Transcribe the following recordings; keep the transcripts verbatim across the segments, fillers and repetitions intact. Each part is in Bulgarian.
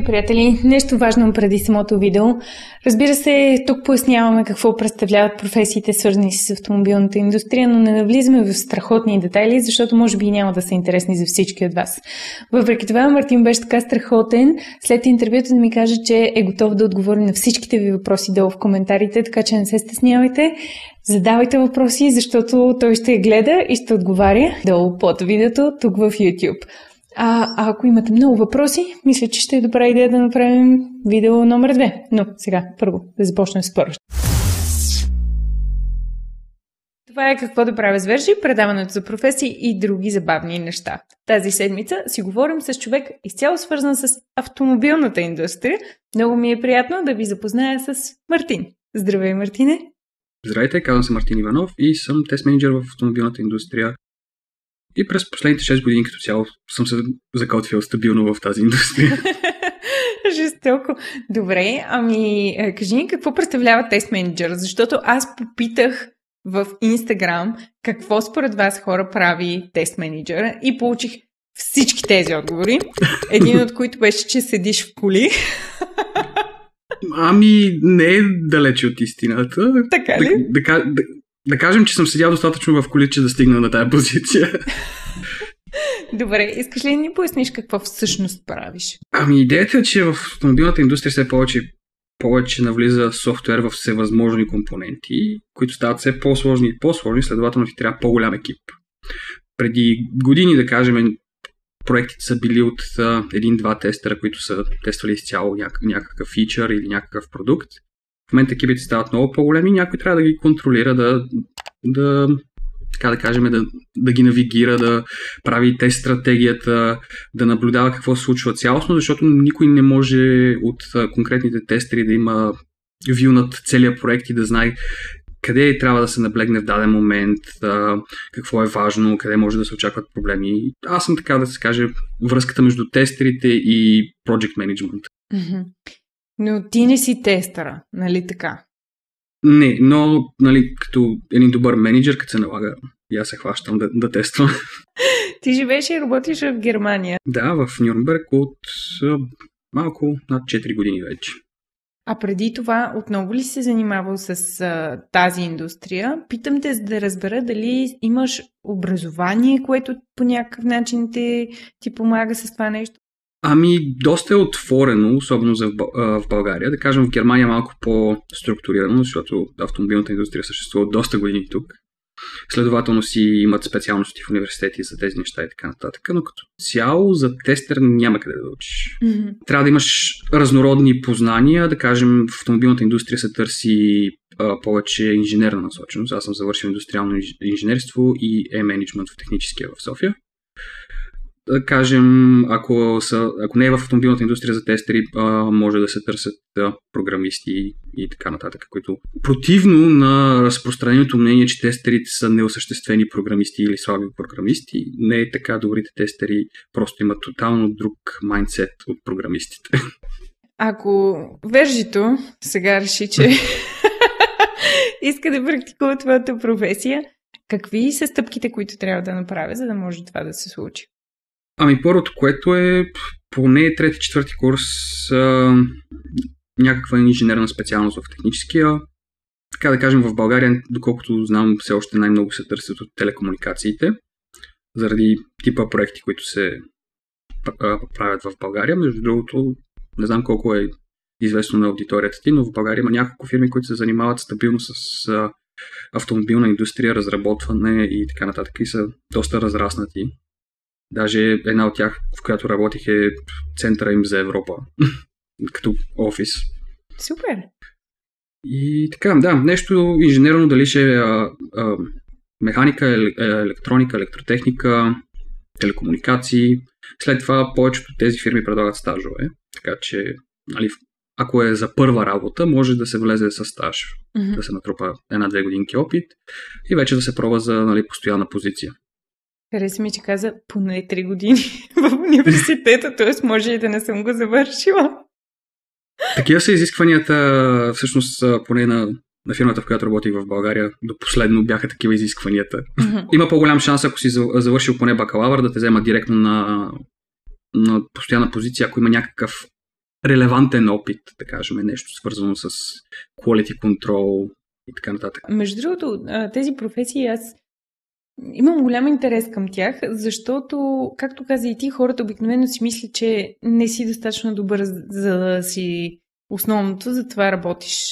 И, приятели, нещо важно преди самото видео. Разбира се, тук поясняваме какво представляват професиите, свързани с автомобилната индустрия, но не навлизаме в страхотни детайли, защото може би няма да са интересни за всички от вас. Въпреки това, Мартин беше така страхотен след интервюто да ми каже, че е готов да отговори на всичките ви въпроси долу в коментарите, така че не се стеснявайте. Задавайте въпроси, защото той ще гледа и ще отговаря долу под видеото тук в YouTube. А, а ако имате много въпроси, мисля, че ще е добра идея да направим видео номер две. Но сега първо да започнем с първо. Това е "Какво да правя с Вержи", предаването за професии и други забавни неща. Тази седмица си говорим с човек изцяло свързан с автомобилната индустрия. Много ми е приятно да ви запозная с Мартин. Здравей, Мартине! Здравейте, казвам се Мартин Иванов и съм тест менеджер в автомобилната индустрия. И през последните шест години като цяло съм се закълтвил стабилно в тази индустрия. Жестоко. Добре, ами кажи ни какво представлява тест менеджер, защото аз попитах в Instagram какво според вас хора прави тест менеджера и получих всички тези отговори. Един от които беше, че седиш в коли. Ами не е далече от истината. Така ли? Да, да, да, да кажем, че съм седял достатъчно в коли, че да стигна на тая позиция. Добре, искаш ли да ни поясниш какво всъщност правиш? Ами идеята е, че в автомобилната индустрия все повече, повече навлиза софтуер в всевъзможни компоненти, които стават все по-сложни и по-сложни, следователно ти трябва по-голям екип. Преди години, да кажем, проектите са били от един-два тестера, които са тествали изцяло някакъв фичър или някакъв продукт. В момента екипите стават много по-големи и някой трябва да ги контролира, да, да, така да, кажем, да, да ги навигира, да прави тест стратегията, да наблюдава какво се случва цялостно, защото никой не може от конкретните тестери да има вю над целия проект и да знае къде трябва да се наблегне в даден момент, какво е важно, къде може да се очакват проблеми. Аз съм, така да се каже, връзката между тестерите и project management. Mm-hmm. Но ти не си тестъра, нали така? Не, но нали, като един добър менеджер, като се налага, и аз се хващам да, да тествам. Ти живееш и работиш в Германия. Да, в Нюрнберг от малко над четири години вече. А преди това отново ли се занимавал с а, тази индустрия? Питам те, за да разбера дали имаш образование, което по някакъв начин те, ти помага с това нещо? Ами, доста е отворено, особено за, а, в България. Да кажем, в Германия малко по-структурирано, защото автомобилната индустрия съществува доста години тук. Следователно си имат специалности в университети за тези неща и така нататък, но като цяло за тестер няма къде да учиш. Mm-hmm. Трябва да имаш разнородни познания, да кажем, в автомобилната индустрия се търси а, повече инженерна насоченост. Аз съм завършил индустриално инженерство и е-менеджмент в техническия в София. Да кажем, ако, са, ако не е в автомобилната индустрия за тестери, а, може да се търсят а, програмисти и така нататък, които противно на разпространеното мнение, че тестерите са неосъществени програмисти или слаби програмисти, не е така. Добрите тестери просто имат тотално друг майндсет от програмистите. Ако Вержито сега реши, че иска да практикува твоята професия, какви са стъпките, които трябва да направя, за да може това да се случи? Ами първото, което е поне трети-четвърти курс а, някаква инженерна специалност в техническия. Така да кажем, в България, доколкото знам, все още най-много се търсят от телекомуникациите, заради типа проекти, които се а, правят в България. Между другото, не знам колко е известно на аудиторията ти, но в България има няколко фирми, които се занимават стабилно с а, автомобилна индустрия, разработване и така нататък, и са доста разраснати. Даже една от тях, в която работих, е центъра им за Европа, като офис. Супер! И така, да, нещо инженерно, дали ще е а, а, механика, е, електроника, електротехника, телекомуникации. След това повечето тези фирми предлагат стажове, така че, нали, ако е за първа работа, може да се влезе с стаж, mm-hmm. да се натрупа една-две годинки опит и вече да се пробва за, нали, постоянна позиция. Хареса ми, че каза поне три години в университета, т.е. може и да не съм го завършила. Такива са изискванията, всъщност поне на, на фирмата, в която работих в България, до последно бяха такива изискванията. Mm-hmm. Има по-голям шанс, ако си завършил поне бакалавър, да те взема директно на, на постоянна позиция, ако има някакъв релевантен опит, да кажем, нещо свързано с quality control и така нататък. Между другото, тези професии аз имам голям интерес към тях, защото, както каза и ти, хората обикновено си мислят, че не си достатъчно добър за да си основното, затова работиш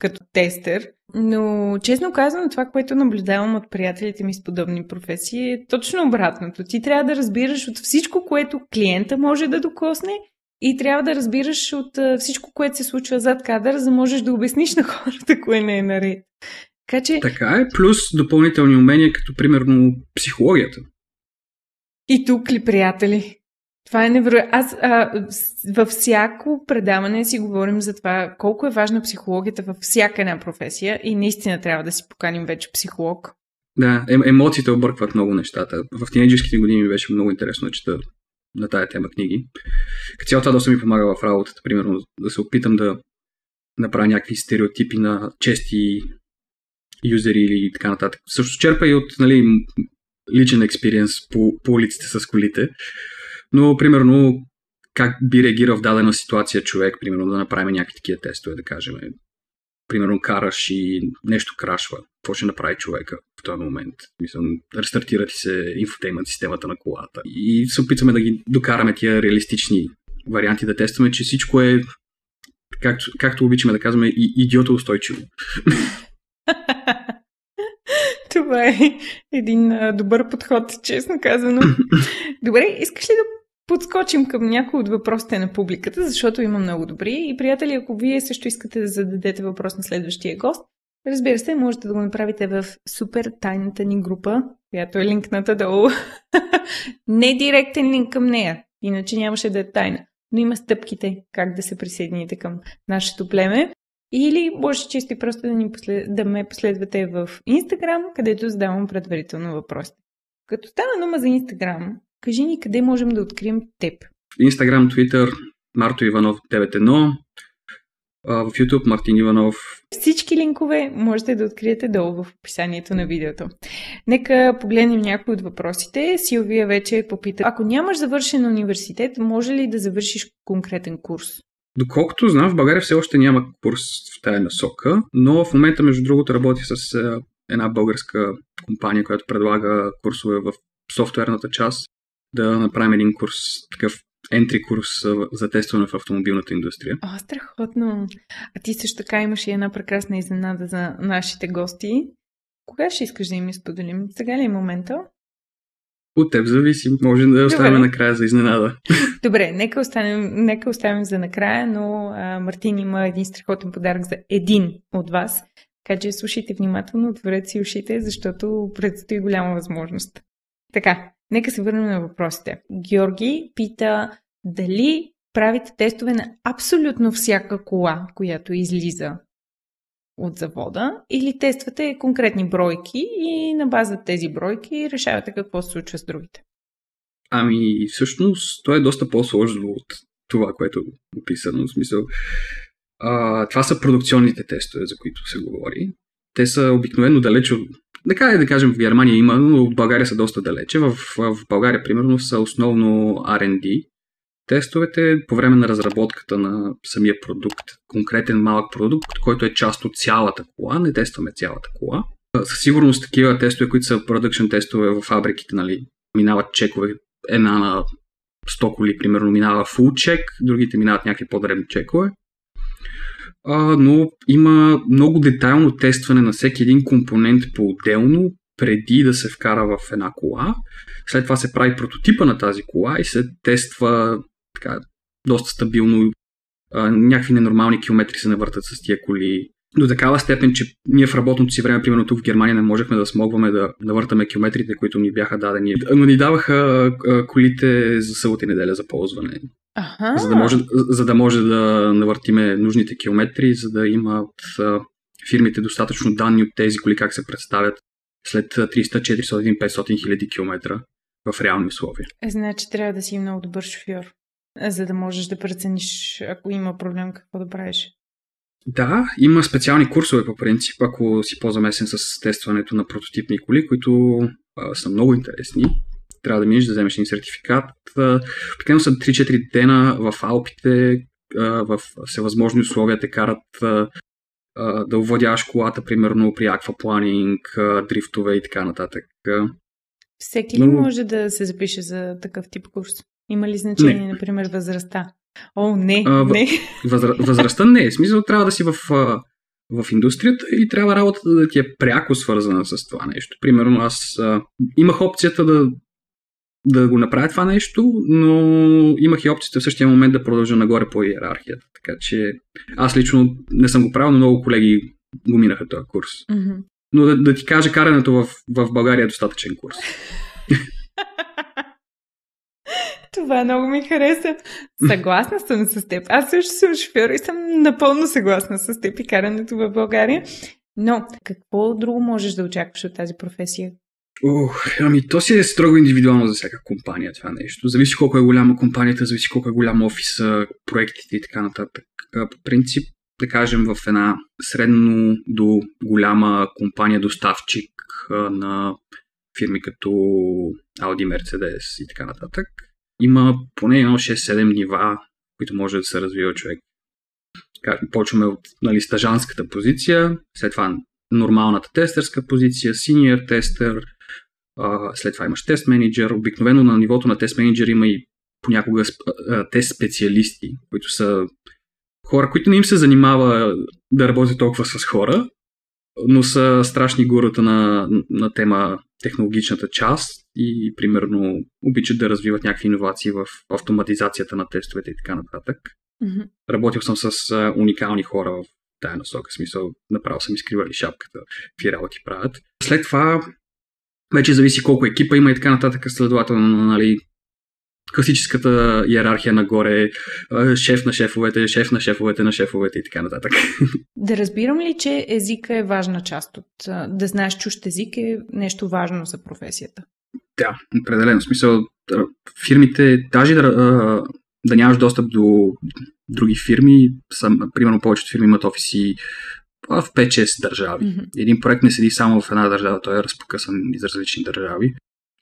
като тестер. Но, честно казвам, това, което наблюдавам от приятелите ми с подобни професии, е точно обратното. Ти трябва да разбираш от всичко, което клиента може да докосне, и трябва да разбираш от всичко, което се случва зад кадър, за да можеш да обясниш на хората, кое не е наред. Така, че... така е, плюс допълнителни умения, като примерно психологията. И тук ли, приятели? Това е невероятно. Аз а, във всяко предаване си говорим за това колко е важна психологията във всяка една професия и наистина трябва да си поканим вече психолог. Да, е, емоциите объркват много нещата. В тинейджерските години ми беше много интересно да чета на тая тема книги. Като цяло това доста ми помага в работата, примерно да се опитам да направя някакви стереотипи на чести юзери или така нататък. Също черпа и от, нали, личен експириенс по, по улиците с колите. Но, примерно, как би реагирал в дадена ситуация човек, примерно, да направим някакви такива тестове, да кажем. Примерно, караш и нещо крашва. Какво ще направи човека в този момент? Мисля, рестартира ти се инфотеймент системата на колата. И се опитваме да ги докараме тия реалистични варианти, да тестваме, че всичко е, както, както обичаме да казваме, и идиота устойчиво. Това е един а, добър подход, честно казано. Добре, искаш ли да подскочим към някои от въпросите на публиката, защото има много добри. И, приятели, ако вие също искате да зададете въпрос на следващия гост, разбира се, можете да го направите в супер тайната ни група, която е линкната долу. Не директен линк към нея, иначе нямаше да е тайна. Но има стъпките как да се присъедините към нашето племе. Или може чисто и просто да, ни послед... да ме последвате в Instagram, където задавам предварително въпросите. Като стана дума за Instagram, кажи ни къде можем да открием теб. Instagram, Twitter, Марто Иванов деветдесет и едно, в YouTube Мартин Иванов. Всички линкове можете да откриете долу в описанието на видеото. Нека погледнем някои от въпросите. Силвия вече попита, ако нямаш завършен университет, може ли да завършиш конкретен курс? Доколкото знам, в България все още няма курс в тая насока, но в момента, между другото, работя с една българска компания, която предлага курсове в софтуерната част, да направим един курс, такъв ентри курс за тестване в автомобилната индустрия. О, страхотно! А ти също така имаш и една прекрасна изненада за нашите гости. Кога ще искаш да им споделим? Сега ли е момента? От теб зависи, може да оставим накрая за изненада. Добре, нека оставим, нека оставим за накрая, но а, Мартин има един страхотен подарък за един от вас, така че слушайте внимателно, отворете си ушите, защото предстои голяма възможност. Така, нека се върнем на въпросите. Георги пита дали правите тестове на абсолютно всяка кола, която излиза от завода, или тествате конкретни бройки и на база тези бройки решавате какво се случва с другите? Ами, всъщност, то е доста по-сложно от това, което е описано. В смисъл, а, това са продукционните тестове, за които се говори. Те са обикновено далеч от... Така е, да кажем, в Германия има, но в България са доста далече. В, в България, примерно, са основно Ар енд Ди тестовете по време на разработката на самия продукт. Конкретен малък продукт, който е част от цялата кола. Не тестваме цялата кола. Със сигурност такива тестове, които са продъкшн тестове в фабриките, нали, минават чекове. Една на сто коли, примерно, минава full чек, другите минават някакви по-дребни чекове. А, но има много детайлно тестване на всеки един компонент по-отделно, преди да се вкара в една кола. След това се прави прототипа на тази кола и се тества така, доста стабилно. А, някакви ненормални километри се навъртат с тия коли. До такава степен, че ние в работното си време, примерно тук в Германия, не можехме да смогваме да навъртаме километрите, които ни бяха дадени. Но ни даваха колите за събота и неделя за ползване. Аха. За да може, за да може да навъртиме нужните километри, за да имат фирмите достатъчно данни от тези коли, как се представят след триста, четиристотин, петстотин хиляди километра в реални условия. Значи трябва да си много добър шофьор, за да можеш да прецениш, ако има проблем, какво да правиш. Да, има специални курсове по принцип, ако си по-замесен с тестването на прототипни коли, които а, са много интересни. Трябва да минеш да вземеш един сертификат. Обикновено са три-четири дена в Алпите, в всевъзможни условия те карат да овладяваш колата, примерно при аквапланинг, дрифтове и така нататък. Всеки ли Но... може да се запише за такъв тип курс? Има ли значение, не. например, възрастта? О, не, а, не. Възра... Възрастта не е. В смисъл, трябва да си в, в индустрията и трябва работата да ти е пряко свързана с това нещо. Примерно аз а, имах опцията да, да го направя това нещо, но имах и опцията в същия момент да продължа нагоре по иерархията. Така че аз лично не съм го правил, но много колеги го минаха този курс. Mm-hmm. Но да, да ти кажа, карането в, в България е достатъчен курс. Това много ми хареса. Съгласна съм с теб. Аз също съм шофьор и съм напълно съгласна с теб и карането в България. Но какво друго можеш да очакваш от тази професия? Ох, ами то си е строго индивидуално за всяка компания това нещо. Зависи колко е голяма компанията, зависи колко е голям офиса, проектите и така нататък. По принцип, да кажем, в една средно до голяма компания доставчик на фирми като Audi, Mercedes и така нататък, има поне едно шест-седем нива, които може да се развива човек. Почваме от нали, стажанската позиция, след това нормалната тестърска позиция, senior тестър, след това имаш тест менеджер. Обикновено на нивото на тест менеджер има и понякога тест специалисти, които са хора, които не им се занимава да работят толкова с хора, но са страшни гурута на, на тема технологичната част и примерно обичат да развиват някакви иновации в автоматизацията на тестовете и така нататък. Mm-hmm. Работил съм с а, уникални хора в тая насока, смисъл направо съм изкривали шапката, какви работи правят. След това вече зависи колко екипа има и така нататък, следователно, нали, класическата иерархия нагоре, шеф на шефовете, шеф на шефовете на шефовете и така нататък. Да разбирам ли, че езика е важна част от... Да знаеш чужд език е нещо важно за професията? Да, определено. В смисъл, фирмите, даже да, да нямаш достъп до други фирми, сам, примерно повечето фирми имат офиси в пет-шест държави. Mm-hmm. Един проект не седи само в една държава, той е разпокъсан из различни държави.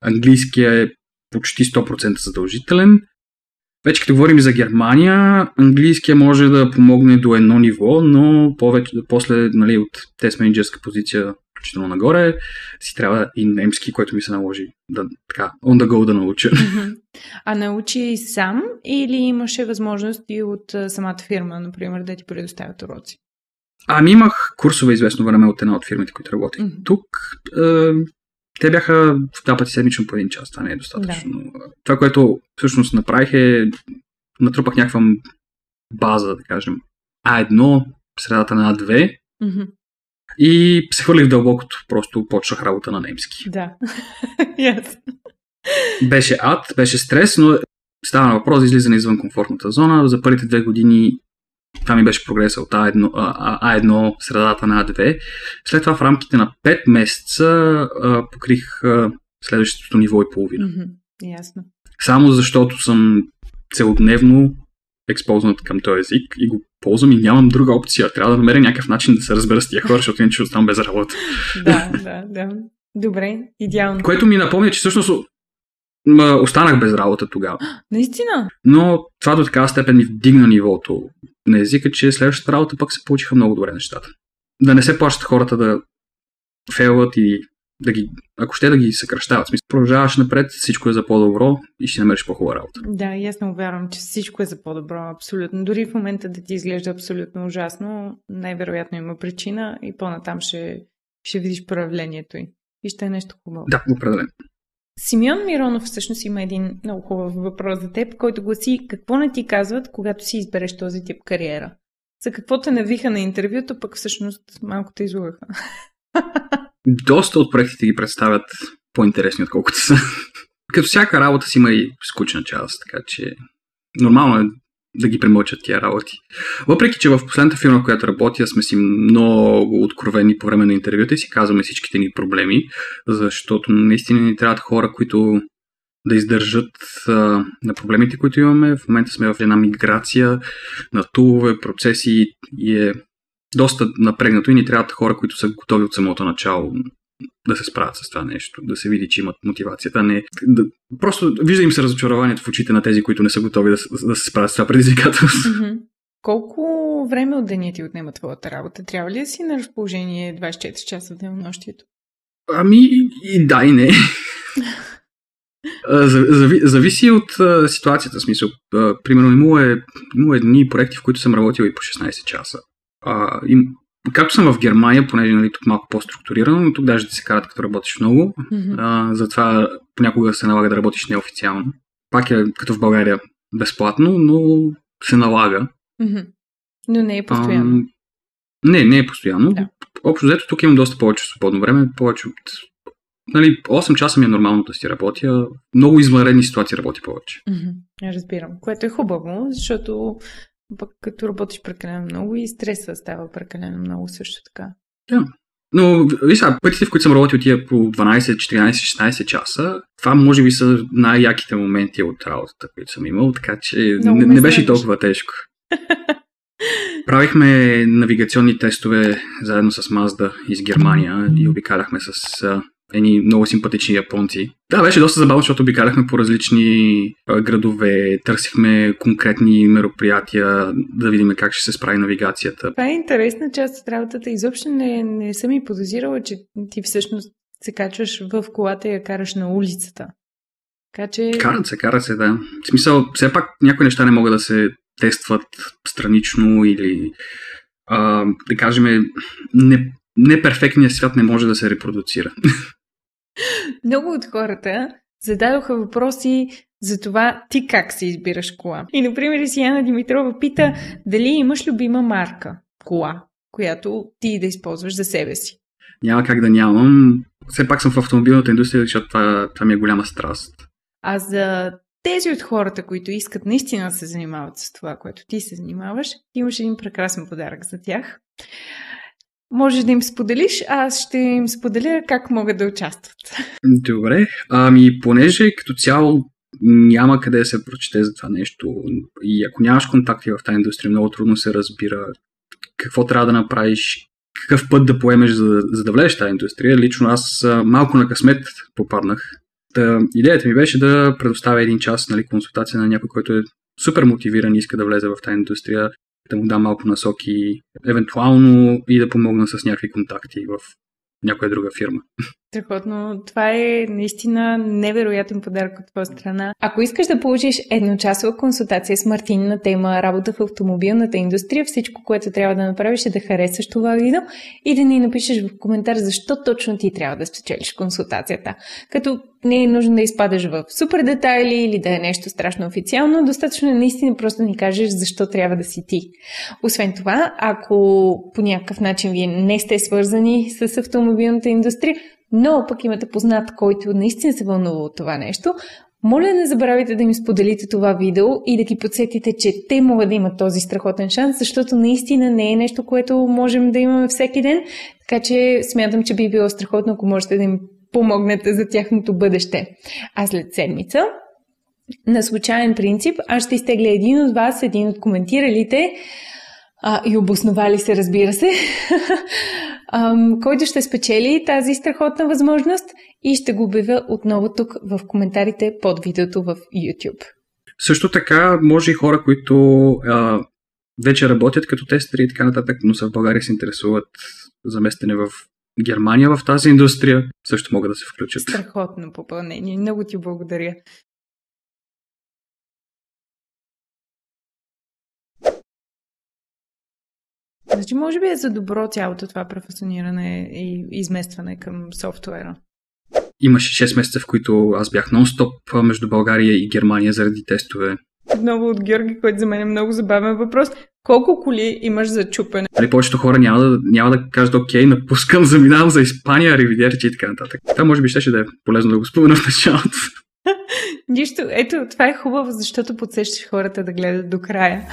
Английският е почти сто процента задължителен. Вече като говорим за Германия, английския може да помогне до едно ниво, но повече, после нали, от тест менеджерска позиция, включително нагоре, си трябва и немски, който ми се наложи да, така, on the go да науча. А научи сам или имаше възможности от самата фирма, например, да ти предоставят уроци? Ами имах курсове известно време от една от фирмите, които работих mm-hmm. тук. Те бяха два пъти седмично по един час, това не е достатъчно. Да. Това, което всъщност направих е, натрупах някаква база, да кажем, А едно, средата на А две mm-hmm. и се хвърлих в дълбокото, просто почнах работа на немски. Да, ясно. Беше ад, беше стрес, но става на въпрос за излизане извън комфортната зона. За първите две години това ми беше прогреса от А едно, а, А едно средата на А две. След това в рамките на пет месеца а, покрих а, следващото ниво и половина. Mm-hmm, ясно. Само защото съм целодневно експознат към този език и го ползвам и нямам друга опция. Трябва да намеря някакъв начин да се разбера с тия хора, защото иначе оставам без работа. Да, да, да. Добре, идеално. Което ми напомня, че всъщност останах без работа тогава. Наистина? Но това до такава степен ми вдигна нивото на езика, че следващата работа пък се получиха много добре нещата. Да не се плащат хората да фейлват и да ги, ако ще да ги съкращават. Смисъл, продължаваш напред, всичко е за по-добро и ще намериш по-хубава работа. Да, и аз не вярвам, че всичко е за по-добро, абсолютно. Дори в момента да ти изглежда абсолютно ужасно, най-вероятно има причина и по-натам ще, ще видиш проявлението й. И ще е нещо хубаво. Да, определено. Симеон Миронов всъщност има един много хубав въпрос за теб, който гласи: какво не ти казват, когато си избереш този тип кариера? За какво те навиха на интервюто, пък всъщност малко те излъгаха? Доста от проектите ги представят по-интересни, отколкото са. Като всяка работа си има и скучна част, така че нормално е да ги премълчат тия работи. Въпреки че в последната фирма, в която работя, сме си много откровени по време на интервюта и си казваме всичките ни проблеми, защото наистина ни трябват хора, които да издържат а, на проблемите, които имаме. В момента сме в една миграция на тулове, процеси и е доста напрегнато и ни трябват хора, които са готови от самото начало да се справят с това нещо, да се види, че имат мотивацията. Не, да, просто вижда им се разочарованието в очите на тези, които не са готови да, да се справят с това предизвикателство. Mm-hmm. Колко време от деня ти отнема твоята работа? Трябва ли да си на разположение двадесет и четири часа в денонощието? Ами и да, и не. Зависи от ситуацията, смисъл. Примерно имало е, имало е дни и проекти, в които съм работил и по шестнадесет часа. А, и, както съм в Германия, понеже нали, тук малко по-структурирано, но тук даже да се карат като работиш много. Mm-hmm. А, затова понякога се налага да работиш неофициално. Пак е като в България безплатно, но се налага. Mm-hmm. Но не е постоянно. А, не, не е постоянно. Да. Общо взето тук имам доста повече свободно време, повече от... Нали, осем часа ми е нормално да си работя. Много извънредни ситуации работи повече. Mm-hmm. Разбирам. Което е хубаво, защото пък като работиш прекалено много и стресът става прекалено много също така. Да. Но виж сега, пътите, в които съм работил тия по дванадесет, четиринадесет, шестнадесет часа, това може би са най-яките моменти от работата, които съм имал, така че не, не беше толкова тежко. Правихме навигационни тестове заедно с Mazda из Германия и обикаляхме с а, едни много симпатични японци. Да, беше доста забавно, защото обикаляхме по различни а, градове, търсихме конкретни мероприятия, да видим как ще се справи навигацията. Това е интересна част от работата. Изобщо не, не съм и подозирала, че ти всъщност се качваш в колата и я караш на улицата. Така, че... Карат се, карат се, да. В смисъл, все пак някои неща не могат да се тестват странично или а, да кажем не, неперфектният свят не може да се репродуцира. Много от хората зададоха въпроси за това ти как се избираш кола. И, например, Сияна Димитрова пита дали имаш любима марка кола, която ти да използваш за себе си. Няма как да нямам. Все пак съм в автомобилната индустрия, защото това, това ми е голяма страст. А за тези от хората, които искат наистина да се занимават с това, което ти се занимаваш, ти имаш един прекрасен подарък за тях. Можеш да им споделиш, а аз ще им споделя как могат да участват. Добре, ами понеже като цяло няма къде да се прочете за това нещо и ако нямаш контакти в тази индустрия, много трудно се разбира какво трябва да направиш, какъв път да поемеш, за, за да влезеш в тази индустрия. Лично аз малко на късмет попаднах. Та, идеята ми беше да предоставя един час, нали, консултация на някой, който е супер мотивиран и иска да влезе в тази индустрия, да му дам малко насоки, евентуално и да помогна с някакви контакти в някоя друга фирма. Страхотно. Това е наистина невероятен подарък от твоя страна. Ако искаш да получиш едночасова консултация с Мартин на тема работа в автомобилната индустрия, всичко, което трябва да направиш е да харесаш това видео и да ни напишеш в коментар защо точно ти трябва да спечелиш консултацията. Като не е нужно да изпадаш в супер детайли или да е нещо страшно официално, достатъчно е наистина просто да ни кажеш защо трябва да си ти. Освен това, ако по някакъв начин вие не сте свързани с автомобилната индустрия, но пък имате познат, който наистина се вълнува от това нещо, моля не забравяйте да им споделите това видео и да ги подсетите, че те могат да имат този страхотен шанс, защото наистина не е нещо, което можем да имаме всеки ден, така че смятам, че би било страхотно, ако можете да им помогнете за тяхното бъдеще. А след седмица, на случайен принцип, аз ще изтегля един от вас, един от коментиралите, А, и обосновали се, разбира се, който ще спечели тази страхотна възможност и ще го обявя отново тук в коментарите под видеото в YouTube. Също така, може и хора, които а, вече работят като тестери и така нататък, но са в България, се интересуват за местене в Германия в тази индустрия, също могат да се включат. Страхотно попълнение. Много ти благодаря. Значи, може би е за добро цялото това професиониране и изместване към софтуера. Имаше шест месеца, в които аз бях нон-стоп между България и Германия заради тестове. Отново от Георги, който за мен е много забавен въпрос. Колко коли имаш за чупене? Али повечето хора няма да, няма да кажат, окей, напускам, заминавам за Испания, аривидерчи и така нататък. Та може би ще да е полезно да го спомена в началото. Нищо, ето това е хубаво, защото подсещаш хората да гледат до края.